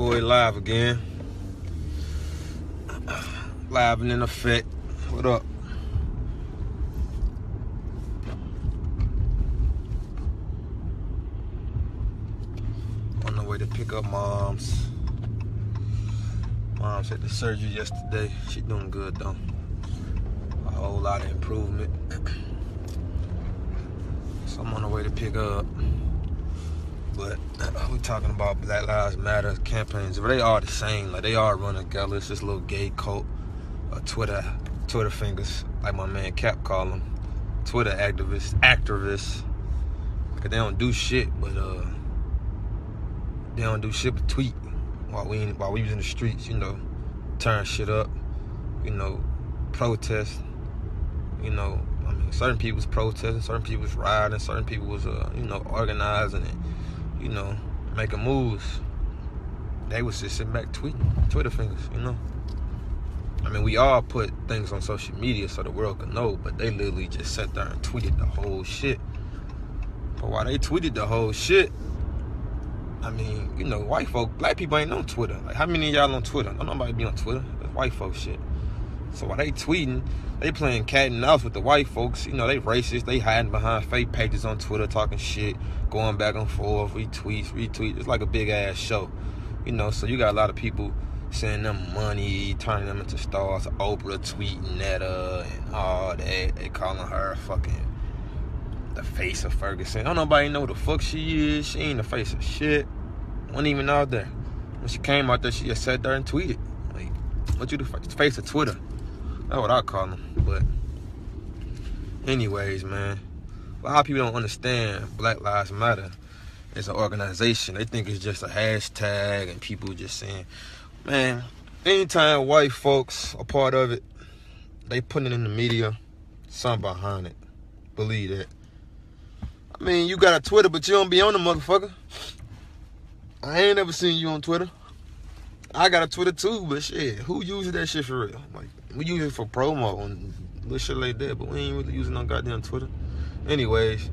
boy live again. Live and in effect. What up? On the way to pick up Mom's. Mom's had the surgery yesterday. She doing good though. A whole lot of improvement. So I'm on the way to pick up. But we're talking about Black Lives Matter campaigns. But they are the same. Like, they all run together. It's this little gay cult. Twitter fingers, like my man Cap call them. Twitter activists. Cause they don't do shit, but they don't do shit but tweet. While we was in the streets, you know, turn shit up, you know, protest, you know. I mean, certain people was protesting, certain people was rioting, certain people was you know, organizing and, you know, making moves. They was just sitting back tweeting, Twitter fingers, you know. I mean, we all put things on social media so the world could know, but they literally just sat there and tweeted the whole shit. But while they tweeted the whole shit, I mean, you know, white folk, black people ain't on Twitter. Like, how many of y'all on Twitter? Don't nobody be on Twitter. That's white folk shit. So while they tweeting, they playing cat and mouse with the white folks. You know, they racist. They hiding behind fake pages on Twitter, talking shit, going back and forth, retweets. It's like a big-ass show. You know, so you got a lot of people sending them money, turning them into stars. Oprah tweeting at her and all that. They calling her fucking the face of Ferguson. Don't nobody know who the fuck she is. She ain't the face of shit. Wasn't even out there. When she came out there, she just sat there and tweeted. Like, what you the face of Twitter? That's what I call them. But anyways, man, a lot of people don't understand Black Lives Matter. It's an organization. They think it's just a hashtag and people just saying. Man, anytime white folks are part of it, they put it in the media, something behind it. Believe that. I mean, you got a Twitter, but you don't be on the motherfucker. I ain't never seen you on Twitter. I got a Twitter too, but shit, who uses that shit for real? Like, we use it for promo and little shit like that, but we ain't really using no goddamn Twitter. Anyways,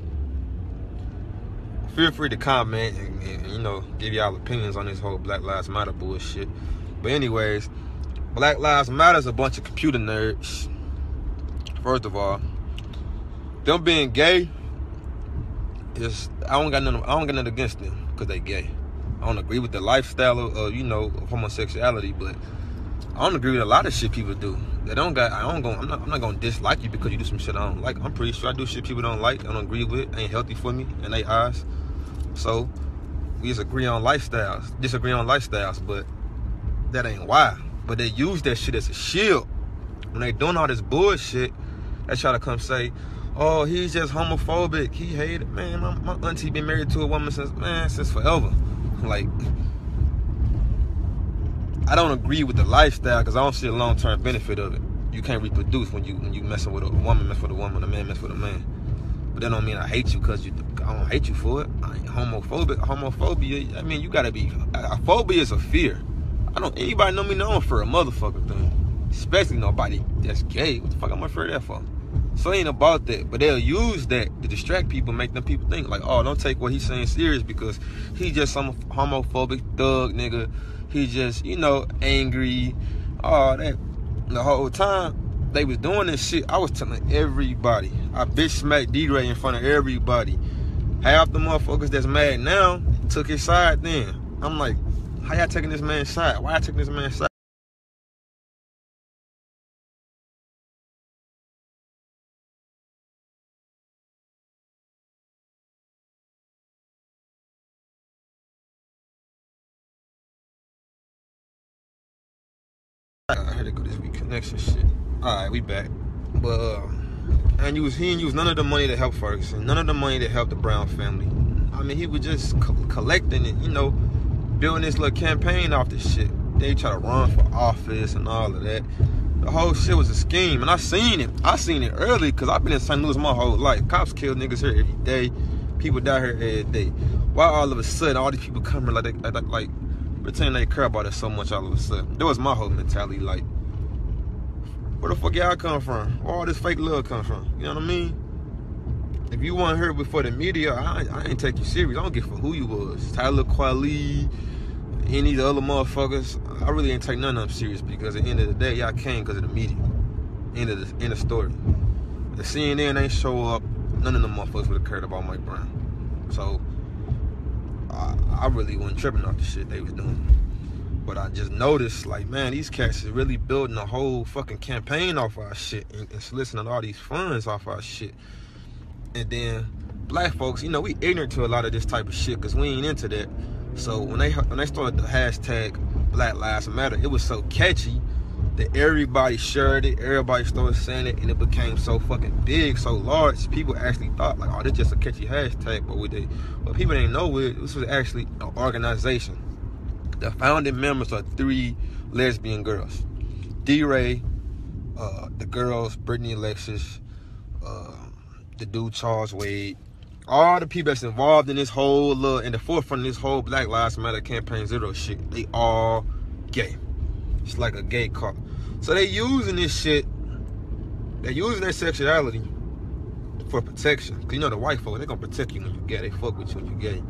feel free to comment and you know, give y'all opinions on this whole Black Lives Matter bullshit. But anyways, Black Lives Matter is a bunch of computer nerds. First of all, them being gay is I don't got nothing against them because they gay. I don't agree with the lifestyle of you know, of homosexuality, but I don't agree with a lot of shit people do. They don't got I'm not gonna dislike you because you do some shit I don't like. I'm pretty sure I do shit people don't like, I don't agree with, ain't healthy for me in their eyes. So we disagree on lifestyles, but that ain't why. But they use that shit as a shield. When they doing all this bullshit, they try to come say, oh, he's just homophobic, he hated. Man, my auntie been married to a woman since forever. Like, I don't agree with the lifestyle because I don't see a long-term benefit of it. You can't reproduce when you messing with a woman, mess with a woman, a man mess with a man. But that don't mean I hate you because I don't hate you for it. I ain't homophobic. Homophobia, I mean, you gotta be. Phobia is a fear. Anybody know me known for a motherfucker thing. Especially nobody that's gay. What the fuck am I afraid of that for? So it ain't about that. But they'll use that to distract people, make them people think like, oh, don't take what he's saying serious because he just some homophobic thug nigga. He just, you know, angry, all that. The whole time they was doing this shit, I was telling everybody. I bitch smacked D-Ray in front of everybody. Half the motherfuckers that's mad now took his side then. I'm like, how y'all taking this man's side? Why y'all taking this man's side? I had to go this week connection shit. Alright, we back. But and he used none of the money to help Ferguson, none of the money to help the Brown family. I mean, he was just collecting it, you know, building this little campaign off this shit. They try to run for office and all of that. The whole shit was a scheme, and I seen it early because I've been in St. Louis my whole life. Cops kill niggas here every day. People die here every day. Why all of a sudden all these people coming like pretend they care about it so much all of a sudden? That was my whole mentality, like, where the fuck y'all come from? Where all this fake love come from? You know what I mean? If you weren't here before the media, I ain't take you serious. I don't give a fuck who you was. Tyler Quali, any of the other motherfuckers, I really ain't take none of them serious, because at the end of the day, y'all came because of the media. End of the story. The CNN ain't show up, none of them motherfuckers would have cared about Mike Brown. So, I really wasn't tripping off the shit they was doing. But I just noticed, like, man, these cats is really building a whole fucking campaign off our shit and soliciting all these funds off our shit. And then black folks, you know, we ignorant to a lot of this type of shit because we ain't into that. So when they started the hashtag Black Lives Matter, it was so catchy that everybody shared it, everybody started saying it, and it became so fucking big, so large. People actually thought, like, oh, this just a catchy hashtag, but what people didn't know it, this was actually an organization. The founding members are 3 lesbian girls. D-Ray, the girls, Brittany Alexis, the dude Charles Wade. All the people that's involved in this whole little, in the forefront of this whole Black Lives Matter Campaign Zero shit, they all gay. It's like a gay cop. So they using this shit, they using their sexuality for protection. Cause you know the white folks, they gonna protect you when you gay. They fuck with you when you gay.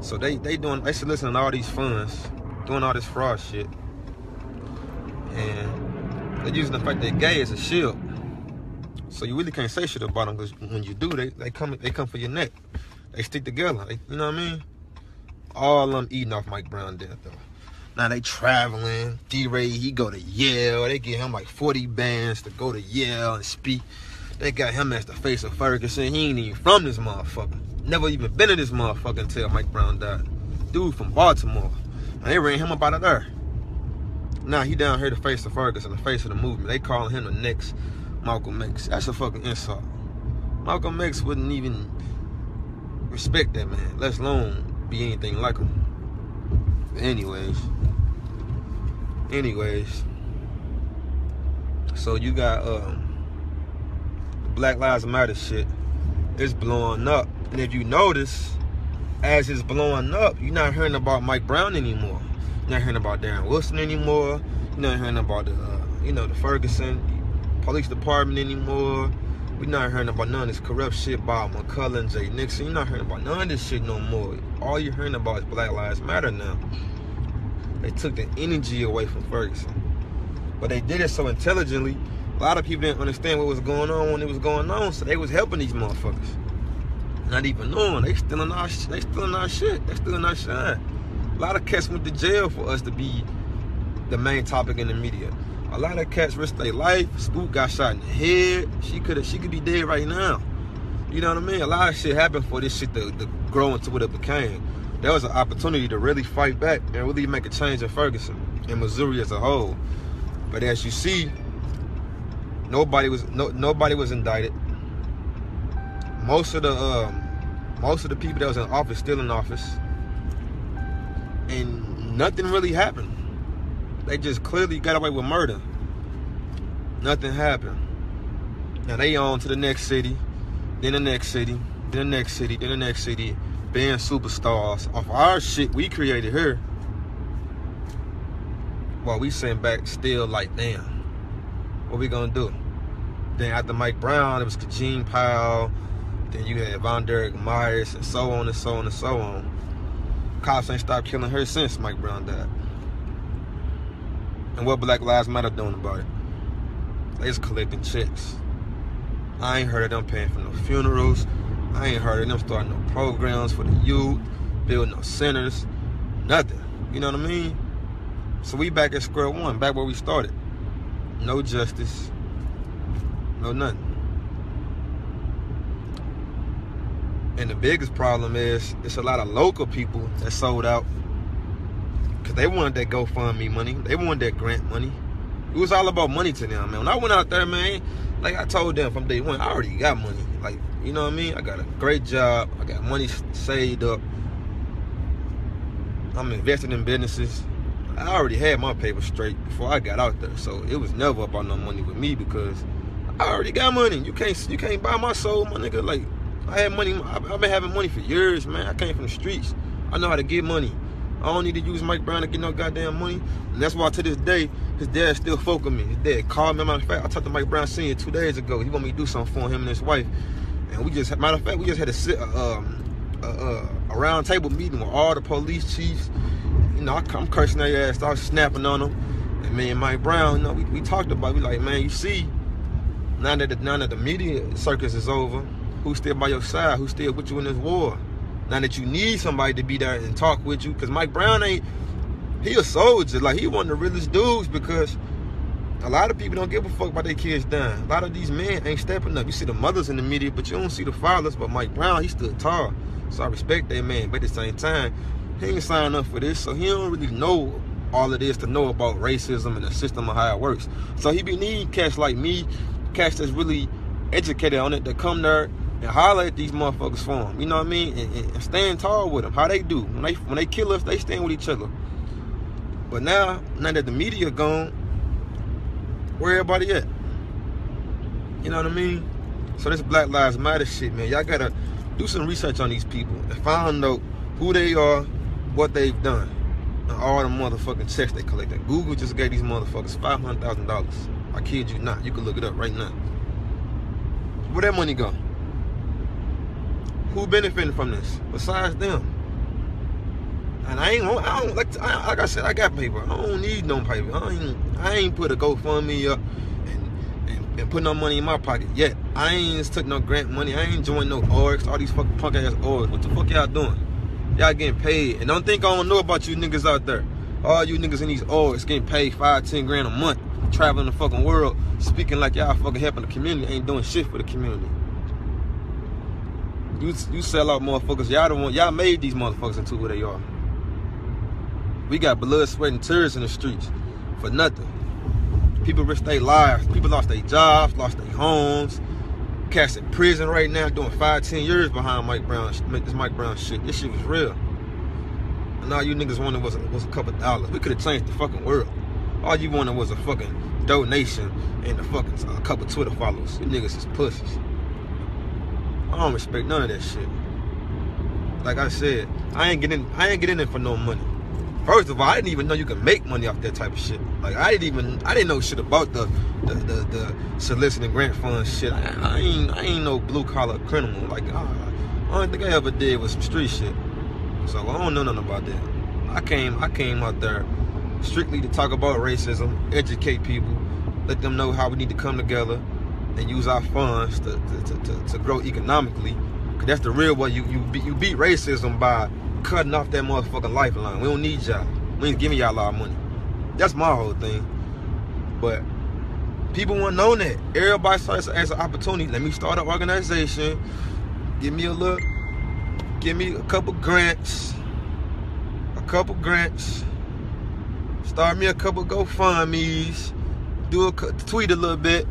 So they soliciting all these funds, doing all this fraud shit, and they're using the fact that gay is a shield. So you really can't say shit about them, because when you do, they come for your neck. They stick together. You know what I mean? All of them eating off Mike Brown death though. Now they traveling. D-Ray, he go to Yale. They get him like 40 bands to go to Yale and speak. They got him as the face of Ferguson. He ain't even from this motherfucker. Never even been in this motherfucker until Mike Brown died. Dude from Baltimore. And they ran him up out of there. Now he down here the face of Ferguson, the face of the movement. They calling him the next Malcolm X. That's a fucking insult. Malcolm X wouldn't even respect that man, let alone be anything like him. But anyways. So you got Black Lives Matter shit. It's blowing up. And if you notice, as it's blowing up, you're not hearing about Mike Brown anymore. You're not hearing about Darren Wilson anymore. You're not hearing about the Ferguson Police Department anymore. We're not hearing about none of this corrupt shit, Bob McCullough, Jay Nixon. You're not hearing about none of this shit no more. All you're hearing about is Black Lives Matter now. They took the energy away from Ferguson. But they did it so intelligently, a lot of people didn't understand what was going on when it was going on, so they was helping these motherfuckers. Not even knowing, they stealing our shit, they stealing our shine. A lot of cats went to jail for us to be the main topic in the media. A lot of cats risked their life. Spook got shot in the head. She could be dead right now. You know what I mean? A lot of shit happened for this shit to grow into what it became. There was an opportunity to really fight back and really make a change in Ferguson and Missouri as a whole. But as you see, nobody was indicted. Most of the people that was in office still in office, and nothing really happened. They just clearly got away with murder. Nothing happened. Now they on to the next city, then the next city, then the next city, then the next city, being superstars off our shit we created here. While we sitting back still like, damn, what we gonna do? Then after Mike Brown, it was Kajeen Powell, then you had Von Derek Myers, and so on and so on and so on. Cops ain't stopped killing her since Mike Brown died. And what Black Lives Matter doing about it? They just collecting checks. I ain't heard of them paying for no funerals. I ain't heard of them starting no programs for the youth, building no centers, nothing. You know what I mean? So we back at square one, back where we started. No justice, no nothing. And the biggest problem is, it's a lot of local people that sold out. Because they wanted that GoFundMe money. They wanted that grant money. It was all about money to them, man. When I went out there, man, like I told them from day one, I already got money. Like, you know what I mean? I got a great job. I got money saved up. I'm investing in businesses. I already had my paper straight before I got out there. So it was never about no money with me because I already got money. You can't buy my soul, my nigga. Like, I had money. I've been having money for years, man. I came from the streets. I know how to get money. I don't need to use Mike Brown to get no goddamn money. And that's why to this day, his dad still fuck with me. His dad called me. Matter of fact, I talked to Mike Brown Sr. 2 days ago. He want me to do something for him and his wife. And we just had a round table meeting with all the police chiefs you know, I'm cursing their ass. I was snapping on them. And me and Mike Brown, you know, we talked about it. We like, man, you see, now that the media circus is over, who's still by your side? Who's still with you in this war? Now that you need somebody to be there and talk with you. Because Mike Brown he a soldier. Like, he one of the realest dudes because a lot of people don't give a fuck about their kids dying. A lot of these men ain't stepping up. You see the mothers in the media, but you don't see the fathers. But Mike Brown, he stood tall. So I respect that man. But at the same time, he ain't signed up for this. So he don't really know all it is to know about racism and the system of how it works. So he be needing cats like me, cats that's really educated on it, to come there and holler at these motherfuckers for them. You know what I mean? And stand tall with them. How they do. When they kill us, they stand with each other. But now that the media gone, where everybody at? You know what I mean? So this Black Lives Matter shit, man, y'all gotta do some research on these people and find out who they are, what they've done, and all the motherfucking checks they collected. Google just gave these motherfuckers $500,000. I kid you not. You can look it up right now. Where that money go? Who benefited from this besides them? And I don't like I said, I got paper. I don't need no paper. I ain't put a GoFundMe up and put no money in my pocket yet. I ain't just took no grant money. I ain't joined no orgs, all these fucking punk ass orgs. What the fuck y'all doing? Y'all getting paid. And don't think I don't know about you niggas out there. All you niggas in these orgs getting paid 5-10 grand a month, traveling the fucking world, speaking like y'all fucking helping the community, ain't doing shit for the community. You sell out motherfuckers. Y'all made these motherfuckers into who they are. We got blood, sweat, and tears in the streets for nothing. People risked their lives. People lost their jobs, lost their homes. Cats in prison right now doing 5-10 years behind Mike Brown. This Mike Brown shit. This shit was real. And all you niggas wanted was a couple dollars. We could have changed the fucking world. All you wanted was a fucking donation and a couple Twitter followers. You niggas is pussies. I don't respect none of that shit. Like I said, I ain't getting it for no money. First of all, I didn't even know you could make money off that type of shit. Like, I didn't know shit about the soliciting grant fund shit. I ain't no blue collar criminal. Like, I don't think I ever did with some street shit. So I don't know nothing about that. I came out there strictly to talk about racism, educate people, let them know how we need to come together and use our funds to grow economically. Cause that's the real way. You beat racism by cutting off that motherfucking lifeline. We don't need y'all. We ain't giving y'all a lot of money. That's my whole thing. But people want to know that. Everybody starts to ask an opportunity. Let me start an organization. Give me a couple grants. Start me a couple GoFundMe's. Tweet a little bit.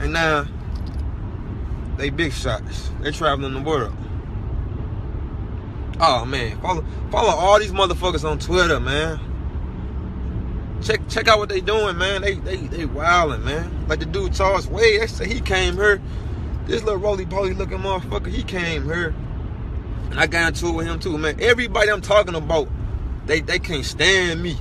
And now they big shots. They traveling the world. Oh man, follow all these motherfuckers on Twitter, man. Check out what they doing, man. They wildin', man. Like the dude Charles Wade, they say he came here. This little roly-poly looking motherfucker, he came here. And I got into it with him too, man. Everybody I'm talking about, they can't stand me.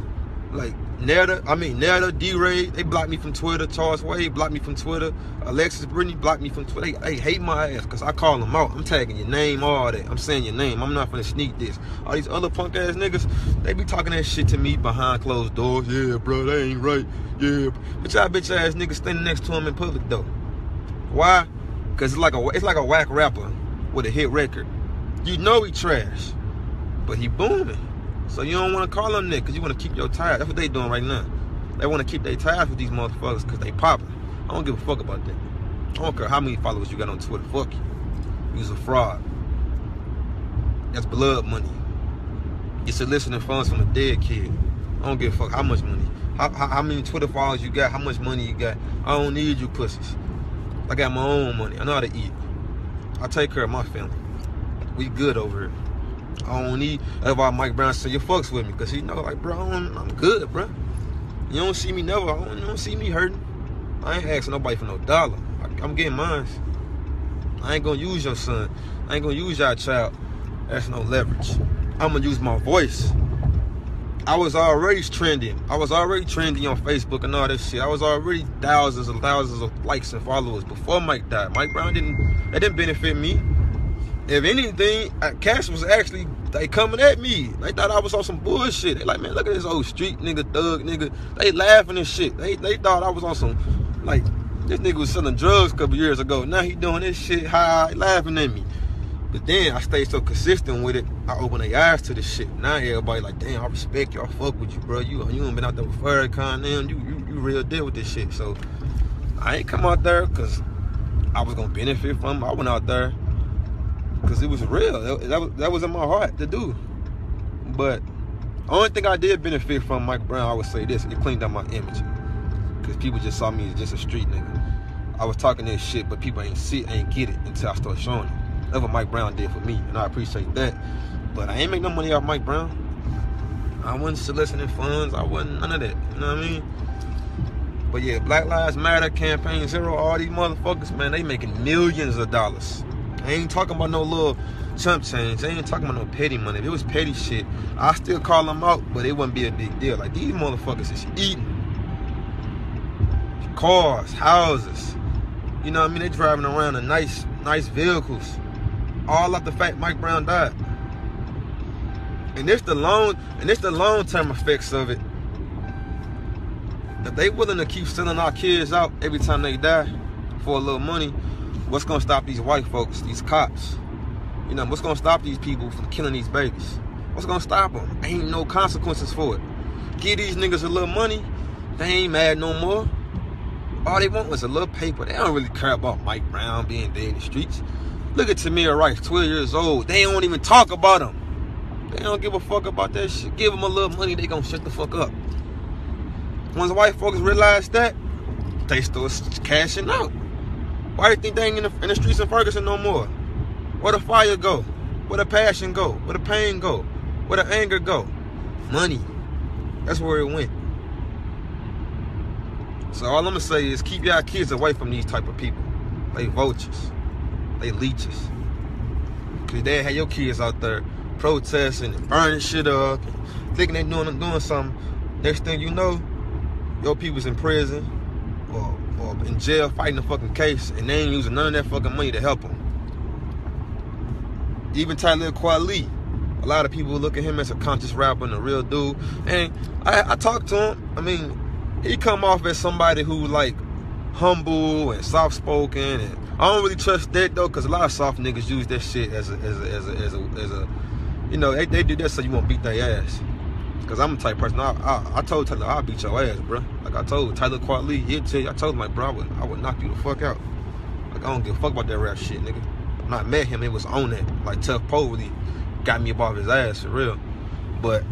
Like Netta, D-Ray, they blocked me from Twitter. Charles Wade blocked me from Twitter. Alexis Brittany blocked me from Twitter. They hate my ass because I call them out. I'm tagging your name, all that. I'm saying your name. I'm not finna sneak this. All these other punk ass niggas, they be talking that shit to me behind closed doors. Yeah, bro, that ain't right. Yeah. But y'all bitch ass niggas standing next to him in public though. Why? Because it's like a whack rapper with a hit record. You know he trash, but he booming. So you don't want to call them that because you want to keep your ties. That's what they doing right now. They want to keep their ties with these motherfuckers because they popping. I don't give a fuck about that. I don't care how many followers you got on Twitter. Fuck you. You's a fraud. That's blood money. You're soliciting funds from a dead kid. I don't give a fuck how much money. How many Twitter followers you got? How much money you got? I don't need you pussies. I got my own money. I know how to eat. I take care of my family. We good over here. I don't need. That's why Mike Brown said you fucks with me, cause he know like, bro, I'm good, bro. You don't see me never. You don't see me hurting. I ain't asking nobody for no dollar. I'm getting mine. I ain't gonna use your son. I ain't gonna use your child. That's no leverage. I'm gonna use my voice. I was already trending. I was already trending on Facebook and all that shit. I was already thousands and thousands of likes and followers before Mike died. Mike Brown didn't. That didn't benefit me. If anything, Cash was actually They coming at me. They thought I was on some bullshit. They like, man, look at this old street nigga, thug nigga. They laughing and shit. They thought I was on some, like, this nigga was selling drugs a couple years ago. Now he doing this shit high, laughing at me. But then I stayed so consistent with it, I opened their eyes to this shit. Now everybody like, damn, I respect you, I fuck with you, bro. You ain't been out there with Farrakhan, damn, you real deal with this shit. So I ain't come out there because I was going to benefit from it. I went out there because it was real. That was in my heart to do. But the only thing I did benefit from Mike Brown, I would say this, it cleaned up my image. Because people just saw me as just a street nigga. I was talking this shit, but people ain't get it until I started showing it. That's what Mike Brown did for me, and I appreciate that. But I ain't make no money off Mike Brown. I wasn't soliciting funds. I wasn't none of that. You know what I mean? But yeah, Black Lives Matter, Campaign Zero, all these motherfuckers, man, they making millions of dollars. I ain't talking about no little chump change. I ain't talking about no petty money. If it was petty shit, I still call them out, but it wouldn't be a big deal. Like, these motherfuckers is eating cars, houses. You know what I mean? They driving around in nice vehicles. All out the fact Mike Brown died. And it's the long term effects of it. If they willing to keep selling our kids out every time they die for a little money, what's gonna stop these white folks, these cops? You know, what's gonna stop these people from killing these babies? What's gonna stop them? Ain't no consequences for it. Give these niggas a little money, they ain't mad no more. All they want was a little paper. They don't really care about Mike Brown being dead in the streets. Look at Tamir Rice, 12 years old. They don't even talk about him. They don't give a fuck about that shit. Give them a little money, they gonna shut the fuck up. Once white folks realize that, they start cashing out. Why do you think they ain't in the streets of Ferguson no more? Where the fire go? Where the passion go? Where the pain go? Where the anger go? Money. That's where it went. So all I'm gonna say is keep y'all kids away from these type of people. They vultures. They leeches. Cause they had your kids out there protesting and burning shit up, thinking they doing something. Next thing you know, your people's in prison or in jail fighting a fucking case, and they ain't using none of that fucking money to help them. Even Tyler Kweli, a lot of people look at him as a conscious rapper and a real dude. And I talked to him. I mean, he come off as somebody who like humble and soft spoken, and I don't really trust that though, cause a lot of soft niggas use that shit as a you know, they do that so you won't beat their ass. Cause I'm the type of person, I told Tyler, I'll beat your ass, bro. Like I told Tyler Kweli, he'll tell you, I told him like, bro, I would knock you the fuck out. Like I don't give a fuck about that rap shit, nigga. When I met him, it was on that. Like Tough Poe really got me above his ass for real. But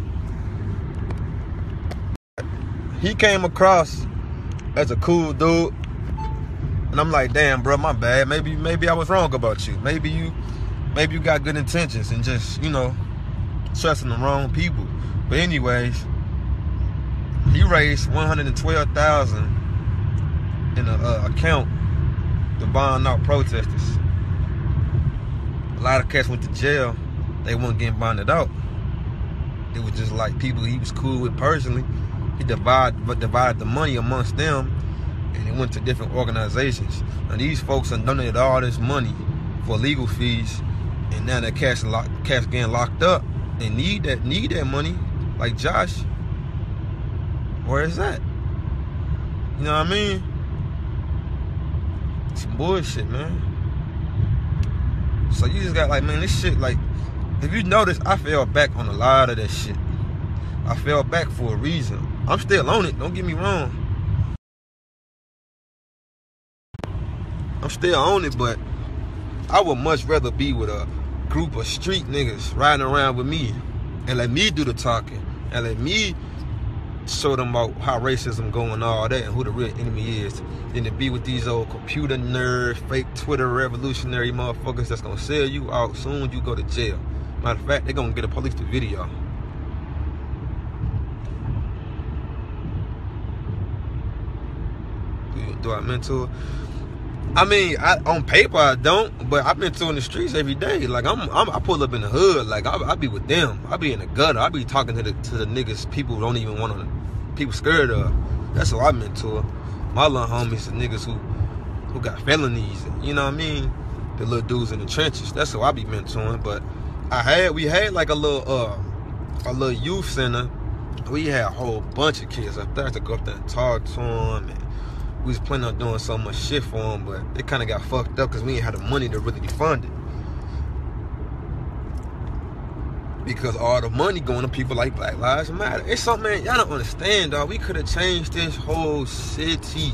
he came across as a cool dude. And I'm like, damn, bro, my bad. Maybe I was wrong about you. Maybe you got good intentions and just, you know, trusting the wrong people. But anyways, he raised $112,000 in an account to bond out protesters. A lot of cats went to jail. They weren't getting bonded out. It was just like people he was cool with personally. He divided the money amongst them. And it went to different organizations. Now these folks have donated all this money for legal fees, and now that cash getting locked up and need that money. Like Josh, where is that? You know what I mean? Some bullshit, man. So you just got like, man, this shit, like, if you notice, I fell back on a lot of that shit. I fell back for a reason. I'm still on it, don't get me wrong. I'm still on it, but I would much rather be with a group of street niggas riding around with me and let me do the talking and let me show them about how racism going and all that and who the real enemy is than to be with these old computer nerds, fake Twitter revolutionary motherfuckers that's going to sell you out soon you go to jail. Matter of fact, they're going to get the police to video. Do I mentor? I mean, on paper I don't, but I've been touring the streets every day. Like I pull up in the hood. Like I be with them. I be in the gutter. I be talking to the niggas people don't even want to. People scared of. That's what I mentor. My little homies, the niggas who got felonies. You know what I mean? The little dudes in the trenches. That's who I be mentoring. But we had like a little youth center. We had a whole bunch of kids up there. I had to go up there and talk to them, and we was planning on doing so much shit for them, but it kind of got fucked up because we ain't had the money to really fund it, because all the money going to people like Black Lives Matter. It's something, man, y'all don't understand, dog. We could have changed this whole city.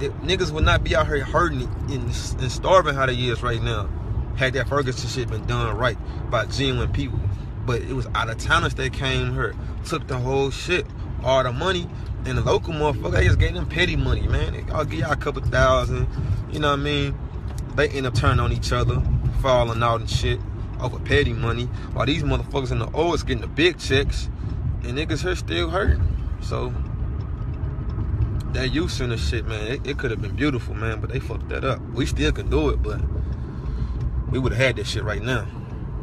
Niggas would not be out here hurting and starving how they is right now, had that Ferguson shit been done right by genuine people. But it was out of towners that came here, took the whole shit, all the money, and the local motherfucker, they just gave them petty money, man. I'll give y'all a couple thousand, you know what I mean? They end up turning on each other, falling out and shit over petty money, while these motherfuckers in the O's getting the big checks, and niggas here still hurting. So that youth center shit, man, it could have been beautiful, man, but they fucked that up. We still can do it, but we would have had this shit right now.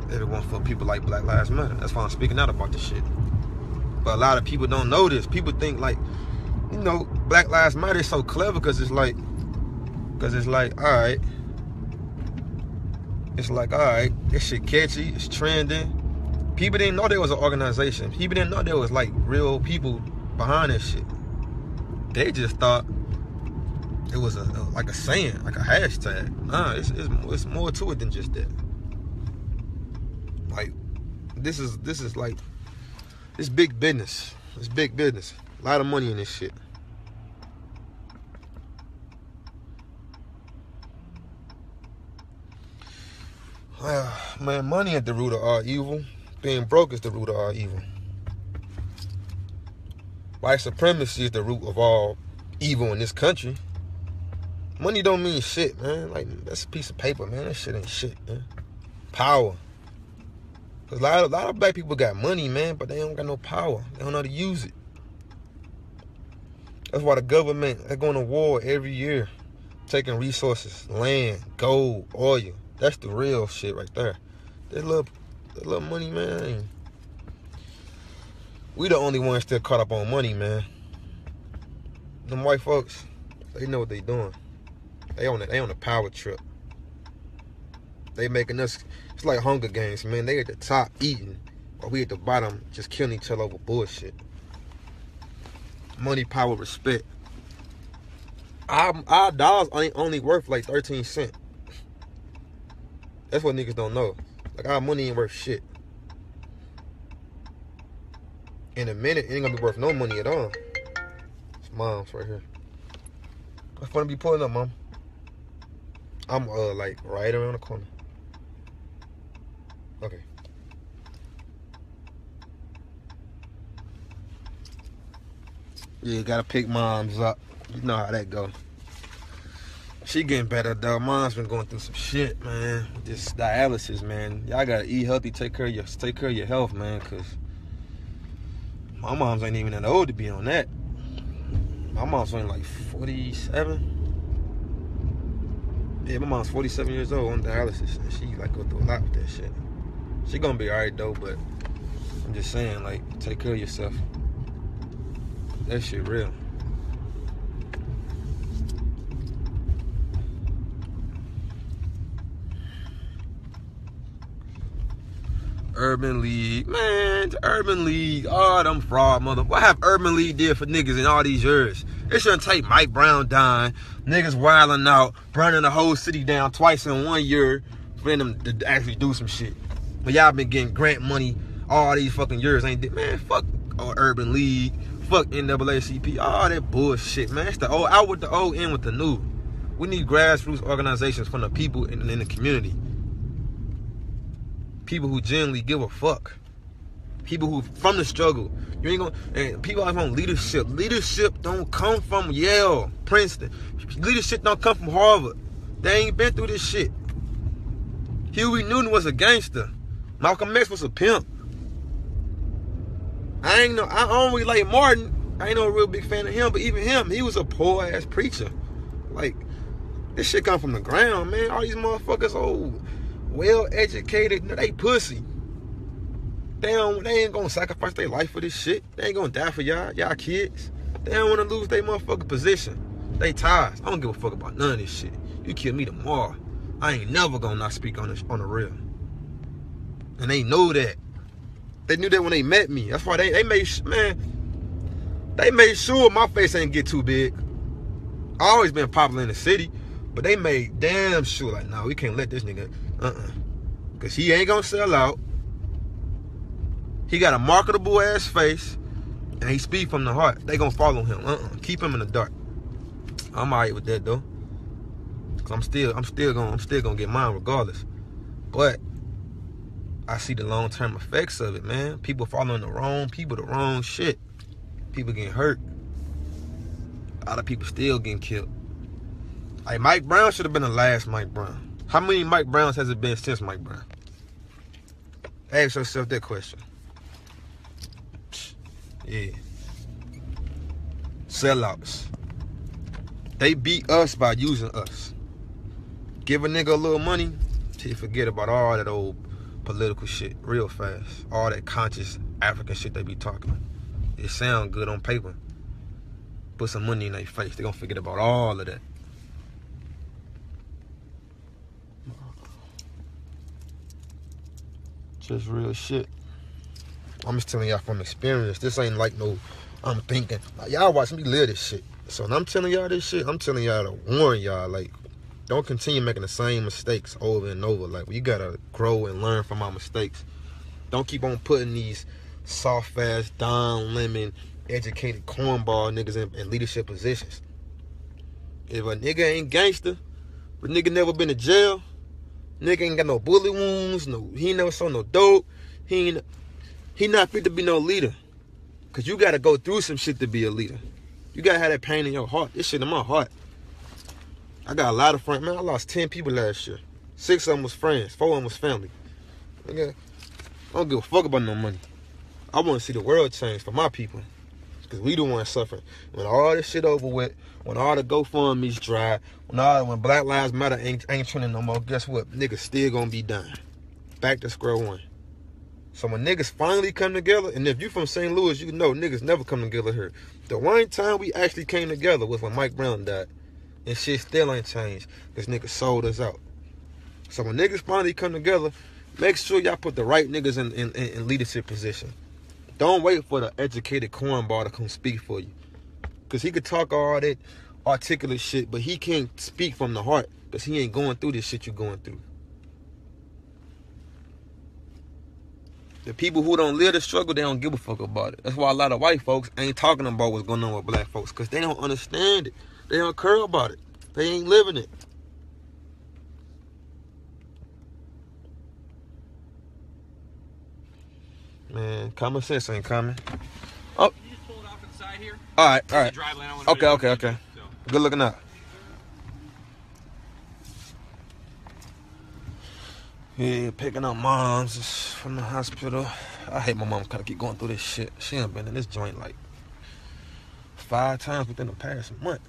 Everyone for people like Black Lives Matter. That's why I'm speaking out about this shit. But a lot of people don't know this. People think like, you know, Black Lives Matter is so clever because it's like, all right. It's like, all right, this shit catchy, it's trending. People didn't know there was an organization. People didn't know there was like real people behind this shit. They just thought it was like a saying, like a hashtag. Nah, it's more to it than just that. Like, this is like, it's big business. It's big business. A lot of money in this shit. Man, money at the root of all evil. Being broke is the root of all evil. White supremacy is the root of all evil in this country. Money don't mean shit, man. Like, that's a piece of paper, man. That shit ain't shit, man. Power. Because a lot of black people got money, man, but they don't got no power. They don't know how to use it. That's why the government, they're going to war every year, taking resources, land, gold, oil. That's the real shit right there. That little money, man. We the only ones still caught up on money, man. Them white folks, they know what they doing. They on a power trip. They making us, it's like Hunger Games, man. They at the top eating, while we at the bottom just killing each other over bullshit. Money, power, respect. Our dollars ain't only worth like 13 cents. That's what niggas don't know. Like, our money ain't worth shit. In a minute, it ain't gonna be worth no money at all. It's mom's right here. What's gonna be pulling up, mom? I'm like right around the corner. Okay. Yeah, gotta pick moms up. You know how that go. She getting better though. Mom's been going through some shit, man. This dialysis, man. Y'all gotta eat healthy, take care of your health, man. Cause my mom's ain't even that old to be on that. My mom's only like 47. Yeah, my mom's 47 years old on dialysis, and she like go through a lot with that shit. She gonna be alright though, but I'm just saying, like, take care of yourself. That shit real. Urban League, man, Urban League, all them fraud mother. What have Urban League did for niggas in all these years? It shouldn't take Mike Brown dying, niggas wilding out, burning the whole city down twice in 1 year for them to actually do some shit. But y'all been getting grant money all these fucking years, ain't it? Man, fuck Urban League, fuck NAACP, all that bullshit, man. It's the old out with the old, in with the new. We need grassroots organizations from the people in the community. People who genuinely give a fuck. People who from the struggle. You ain't gonna, and people out on leadership. Leadership don't come from Yale, Princeton. Leadership don't come from Harvard. They ain't been through this shit. Huey Newton was a gangster. Malcolm X was a pimp. I don't really like Martin. I ain't no real big fan of him, but even him, he was a poor ass preacher. Like, this shit come from the ground, man. All these motherfuckers old. Well-educated, they pussy. They ain't gonna sacrifice their life for this shit. They ain't gonna die for y'all kids. They don't wanna lose their motherfucking position. They ties. I don't give a fuck about none of this shit. You kill me tomorrow, I ain't never gonna not speak on the real. And they know that. They knew that when they met me. That's why they made sure my face ain't get too big. I always been popular in the city, but they made damn sure, like, nah, we can't let this nigga, because he ain't gonna sell out. He got a marketable ass face, and he speak from the heart. They gonna follow him. Keep him in the dark. I'm alright with that though, cause I'm still gonna get mine regardless. But I see the long term effects of it, man. People following the wrong people, the wrong shit. People getting hurt. A lot of people still getting killed. Like Mike Brown should have been the last Mike Brown. How many Mike Browns has it been since Mike Brown? Ask yourself that question. Yeah. Sellouts. They beat us by using us. Give a nigga a little money, he forget about all that old political shit real fast. All that conscious African shit they be talking. It sound good on paper. Put some money in their face, they gonna forget about all of that. Just real shit. I'm just telling y'all from experience. This ain't like no, I'm thinking. Like, y'all watch me live this shit. So when I'm telling y'all this shit, I'm telling y'all to warn y'all. Like, don't continue making the same mistakes over and over. Like, you gotta grow and learn from our mistakes. Don't keep on putting these soft ass, Don Lemon, educated cornball niggas in leadership positions. If a nigga ain't gangster, but nigga never been to jail, nigga ain't got no bully wounds, no, he ain't never saw no dope, he not fit to be no leader. Cause you gotta go through some shit to be a leader. You gotta have that pain in your heart. This shit in my heart. I got a lot of friends, man. I lost 10 people last year. 6 of them was friends, 4 of them was family. Nigga, I don't give a fuck about no money. I wanna see the world change for my people. Cause we the ones suffering. When all this shit over with, when all the GoFundMe's dry, when Black Lives Matter ain't trending no more, guess what? Niggas still gonna be dying. Back to square one. So when niggas finally come together, and if you from St. Louis, you know niggas never come together here. The one time we actually came together was when Mike Brown died. And shit still ain't changed. Cause niggas sold us out. So when niggas finally come together, make sure y'all put the right niggas in leadership position. Don't wait for the educated cornball to come speak for you. Because he could talk all that articulate shit, but he can't speak from the heart because he ain't going through this shit you're going through. The people who don't live the struggle, they don't give a fuck about it. That's why a lot of white folks ain't talking about what's going on with black folks because they don't understand it. They don't care about it. They ain't living it. Man, common sense ain't coming. Oh. Can you just pull it off inside here? All right. Okay. So. Good looking out. Yeah, picking up moms from the hospital. I hate my mom kind of keep going through this shit. She done been in this joint like 5 times within the past month.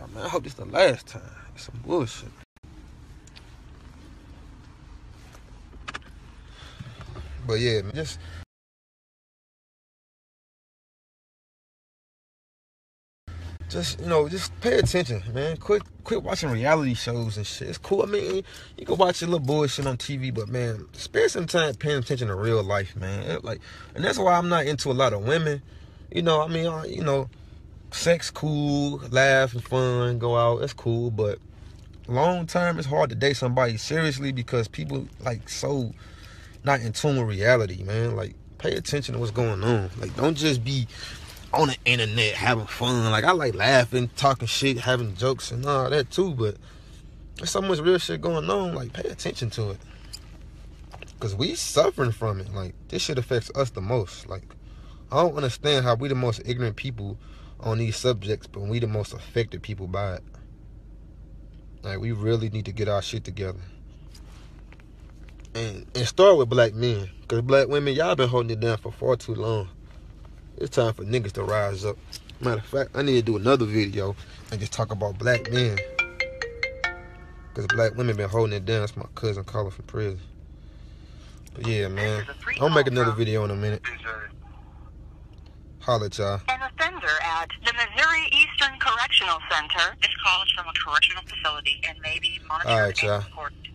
I mean, I hope this the last time. It's some bullshit. But yeah, man, just... just, you know, just pay attention, man. Quit watching reality shows and shit. It's cool. I mean, you can watch your little bullshit on TV, but, man, spend some time paying attention to real life, man. And that's why I'm not into a lot of women. You know, I mean, you know, sex cool, laugh and fun, go out. That's cool, but long term, it's hard to date somebody seriously because people, like, so not in tune with reality, man. Like, pay attention to what's going on. Like, don't just be... on the internet having fun. Like, I like laughing, talking shit, having jokes and all that too, but there's so much real shit going on. Like, pay attention to it, cause we suffering from it. Like, this shit affects us the most. Like, I don't understand how we the most ignorant people on these subjects, but we the most affected people by it. Like, we really need to get our shit together and start with black men, cause black women, y'all been holding it down for far too long. It's time for niggas to rise up. Matter of fact, I need to do another video and just talk about black men. Because black women been holding it down. That's my cousin calling from prison. But yeah, man. I'll make another video in a minute. Holla at y'all. An offender at the Missouri Eastern Correctional Center. This call is from a correctional facility and may be monitored and recorded.